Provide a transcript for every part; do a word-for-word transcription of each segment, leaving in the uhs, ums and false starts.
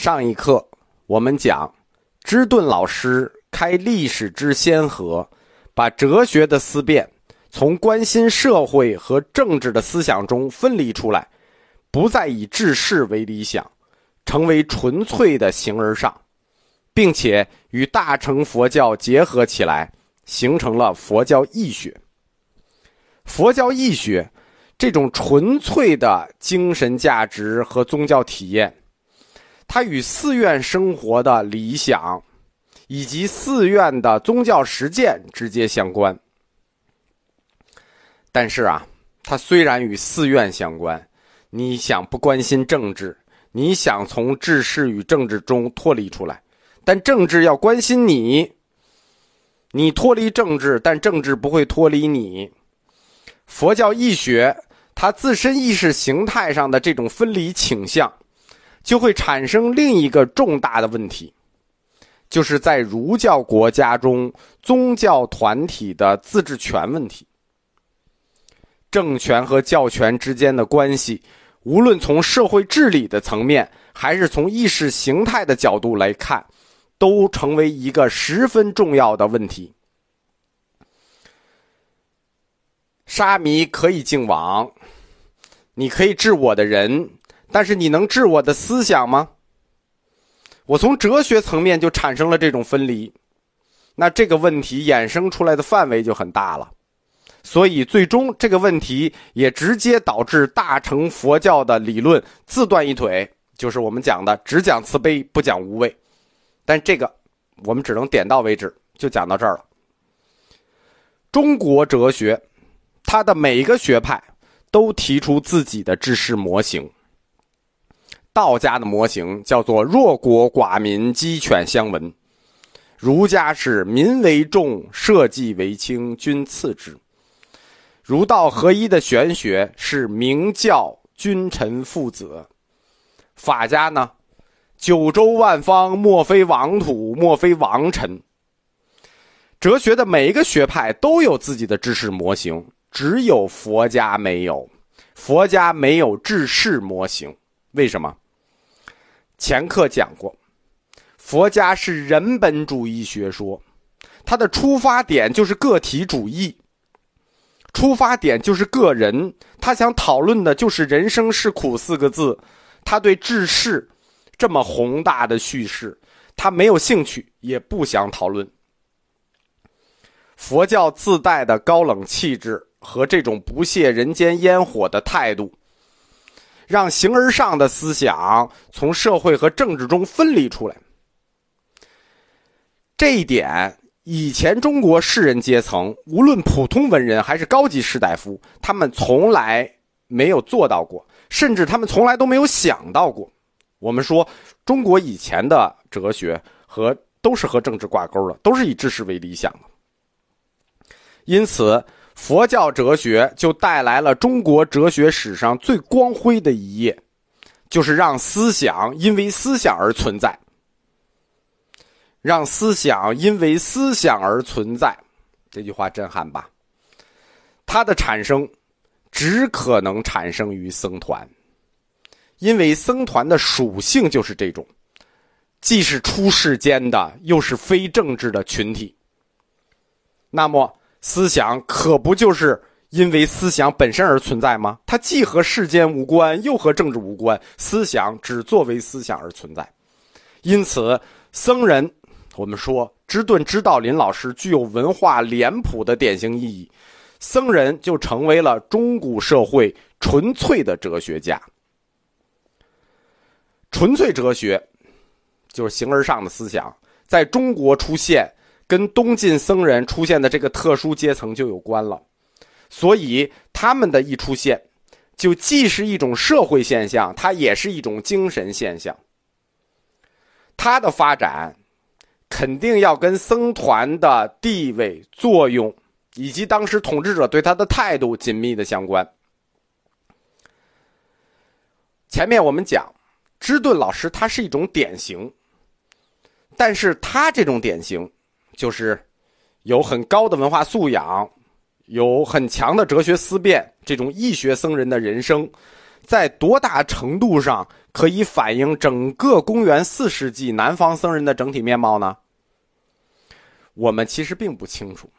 上一课我们讲，芝顿老师开历史之先河，把哲学的思辨从关心社会和政治的思想中分离出来，不再以治世为理想，成为纯粹的形而上，并且与大乘佛教结合起来，形成了佛教义学。佛教义学这种纯粹的精神价值和宗教体验，它与寺院生活的理想以及寺院的宗教实践直接相关。但是啊，它虽然与寺院相关，你想不关心政治，你想从治世与政治中脱离出来，但政治要关心你，你脱离政治，但政治不会脱离你。佛教义学它自身意识形态上的这种分离倾向，就会产生另一个重大的问题，就是在儒教国家中宗教团体的自治权问题。政权和教权之间的关系，无论从社会治理的层面还是从意识形态的角度来看，都成为一个十分重要的问题。沙弥可以净网，你可以治我的人，但是你能治我的思想吗？我从哲学层面就产生了这种分离，那这个问题衍生出来的范围就很大了，所以最终这个问题也直接导致大乘佛教的理论自断一腿，就是我们讲的只讲慈悲不讲无畏。但这个我们只能点到为止，就讲到这儿了。中国哲学它的每一个学派都提出自己的治世模型，道家的模型叫做弱国寡民鸡犬相闻，儒家是民为重社稷为轻君次之，儒道合一的玄学是明教君臣父子，法家呢，九州万方莫非王土莫非王臣。哲学的每一个学派都有自己的治世模型，只有佛家没有，佛家没有治世模型。为什么？前课讲过，佛家是人本主义学说，它的出发点就是个体主义，出发点就是个人，他想讨论的就是人生是苦四个字。他对治世这么宏大的叙事他没有兴趣，也不想讨论。佛教自带的高冷气质和这种不屑人间烟火的态度，让形而上的思想从社会和政治中分离出来。这一点，以前中国士人阶层，无论普通文人还是高级士大夫，他们从来没有做到过，甚至他们从来都没有想到过。我们说，中国以前的哲学和都是和政治挂钩的，都是以治世为理想的。因此佛教哲学就带来了中国哲学史上最光辉的一页，就是让思想因为思想而存在，让思想因为思想而存在，这句话震撼吧？它的产生只可能产生于僧团，因为僧团的属性就是这种，既是出世间的，又是非政治的群体。那么思想可不就是因为思想本身而存在吗？它既和世间无关，又和政治无关，思想只作为思想而存在。因此僧人，我们说芝顿知道林老师具有文化脸谱的典型意义，僧人就成为了中古社会纯粹的哲学家。纯粹哲学就是形而上的思想，在中国出现跟东晋僧人出现的这个特殊阶层就有关了，所以他们的一出现就既是一种社会现象，它也是一种精神现象。它的发展肯定要跟僧团的地位作用以及当时统治者对它的态度紧密的相关。前面我们讲芝顿老师他是一种典型，但是他这种典型就是有很高的文化素养，有很强的哲学思辨，这种义学僧人的人生在多大程度上可以反映整个公元四世纪南方僧人的整体面貌呢？我们其实并不清楚，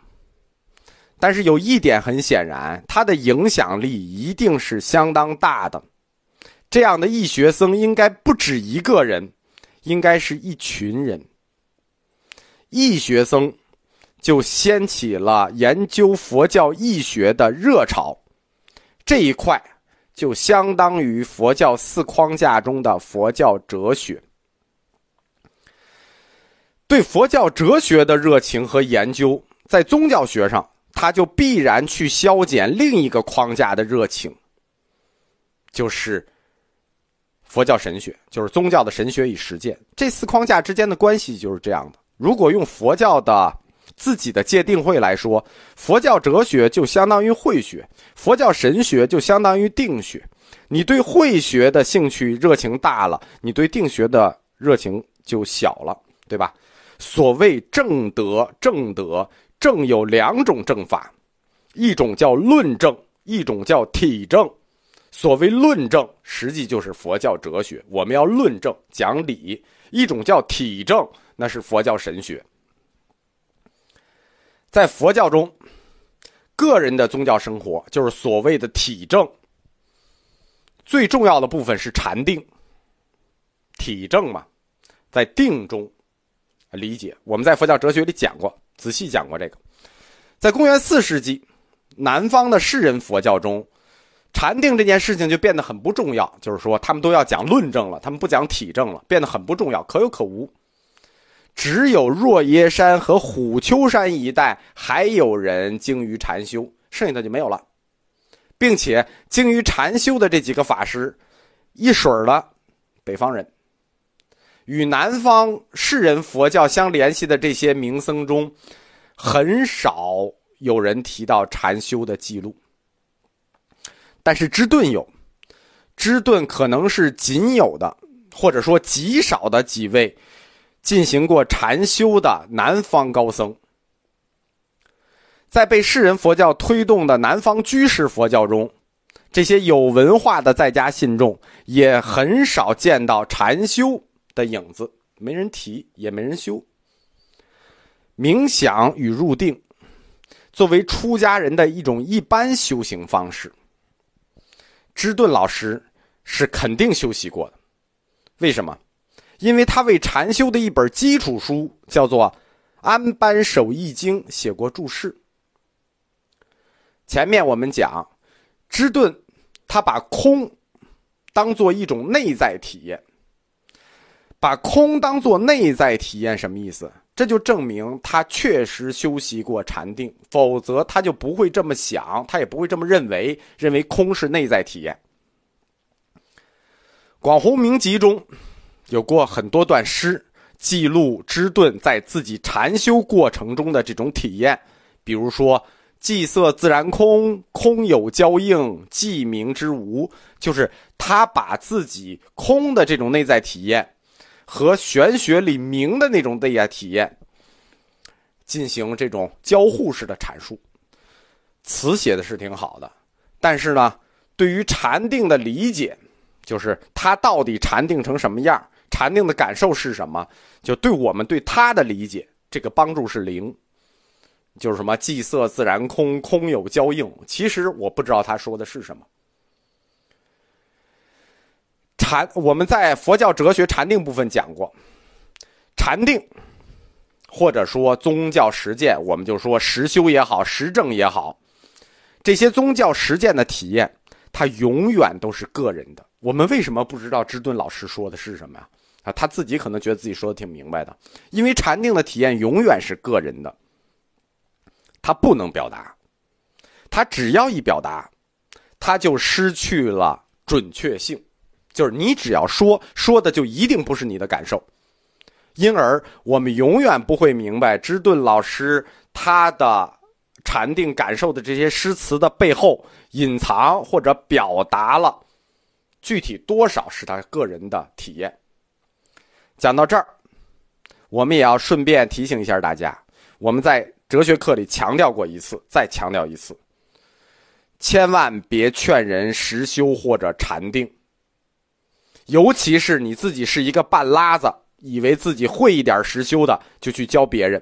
但是有一点很显然，它的影响力一定是相当大的。这样的义学僧应该不止一个人，应该是一群人。义学僧就掀起了研究佛教义学的热潮，这一块就相当于佛教四框架中的佛教哲学。对佛教哲学的热情和研究，在宗教学上，它就必然去消减另一个框架的热情，就是佛教神学，就是宗教的神学与实践。这四框架之间的关系就是这样的。如果用佛教的自己的界定会来说，佛教哲学就相当于慧学，佛教神学就相当于定学。你对慧学的兴趣热情大了，你对定学的热情就小了，对吧？所谓正德，正德正有两种正法，一种叫论证，一种叫体证。所谓论证实际就是佛教哲学，我们要论证讲理。一种叫体证，那是佛教神学。在佛教中，个人的宗教生活就是所谓的体证，最重要的部分是禅定。体证嘛，在定中理解，我们在佛教哲学里讲过，仔细讲过这个。在公元四世纪南方的士人佛教中，禅定这件事情就变得很不重要，就是说他们都要讲论证了，他们不讲体证了，变得很不重要，可有可无。只有若耶山和虎丘山一带还有人精于禅修，剩下的就没有了。并且精于禅修的这几个法师，一水儿的北方人。与南方士人佛教相联系的这些名僧中，很少有人提到禅修的记录。但是支顿有，支顿可能是仅有的，或者说极少的几位进行过禅修的南方高僧。在被士人佛教推动的南方居士佛教中，这些有文化的在家信众也很少见到禅修的影子，没人提，也没人修。冥想与入定作为出家人的一种一般修行方式，支顿老师是肯定修习过的。为什么？因为他为禅修的一本基础书叫做《安般守意经》写过注释。前面我们讲，支顿他把空当做一种内在体验，把空当作内在体验什么意思？这就证明他确实修习过禅定，否则他就不会这么想，他也不会这么认为，认为空是内在体验。广弘明集中有过很多段诗记录支顿在自己禅修过程中的这种体验，比如说寂色自然空，空有交应，寂明之无，就是他把自己空的这种内在体验和玄学里明的那种内在体验进行这种交互式的阐述。词写的是挺好的，但是呢，对于禅定的理解，就是他到底禅定成什么样，禅定的感受是什么，就对我们对他的理解这个帮助是零。就是什么寂色自然空，空有交应，其实我不知道他说的是什么。禅，我们在佛教哲学禅定部分讲过，禅定或者说宗教实践，我们就说实修也好，实证也好，这些宗教实践的体验，它永远都是个人的。我们为什么不知道支顿老师说的是什么呀？啊，他自己可能觉得自己说的挺明白的，因为禅定的体验永远是个人的，他不能表达，他只要一表达，他就失去了准确性。就是你只要说，说的就一定不是你的感受。因而我们永远不会明白支顿老师他的禅定感受的这些诗词的背后隐藏或者表达了具体多少是他个人的体验。讲到这儿，我们也要顺便提醒一下大家，我们在哲学课里强调过一次，再强调一次，千万别劝人实修或者禅定。尤其是你自己是一个半拉子，以为自己会一点实修的就去教别人。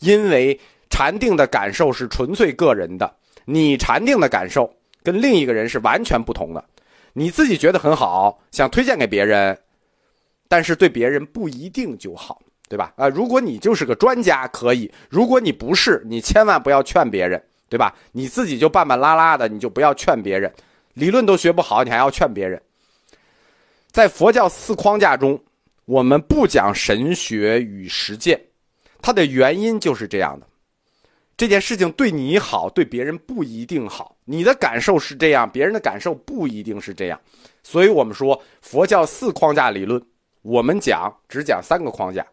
因为禅定的感受是纯粹个人的，你禅定的感受跟另一个人是完全不同的。你自己觉得很好，想推荐给别人，但是对别人不一定就好，对吧？啊、呃，如果你就是个专家可以，如果你不是，你千万不要劝别人，对吧？你自己就半半拉拉的，你就不要劝别人，理论都学不好，你还要劝别人。在佛教四框架中，我们不讲神学与实践，它的原因就是这样的。这件事情对你好，对别人不一定好。你的感受是这样，别人的感受不一定是这样。所以我们说佛教四框架理论，我们讲只讲三个框架，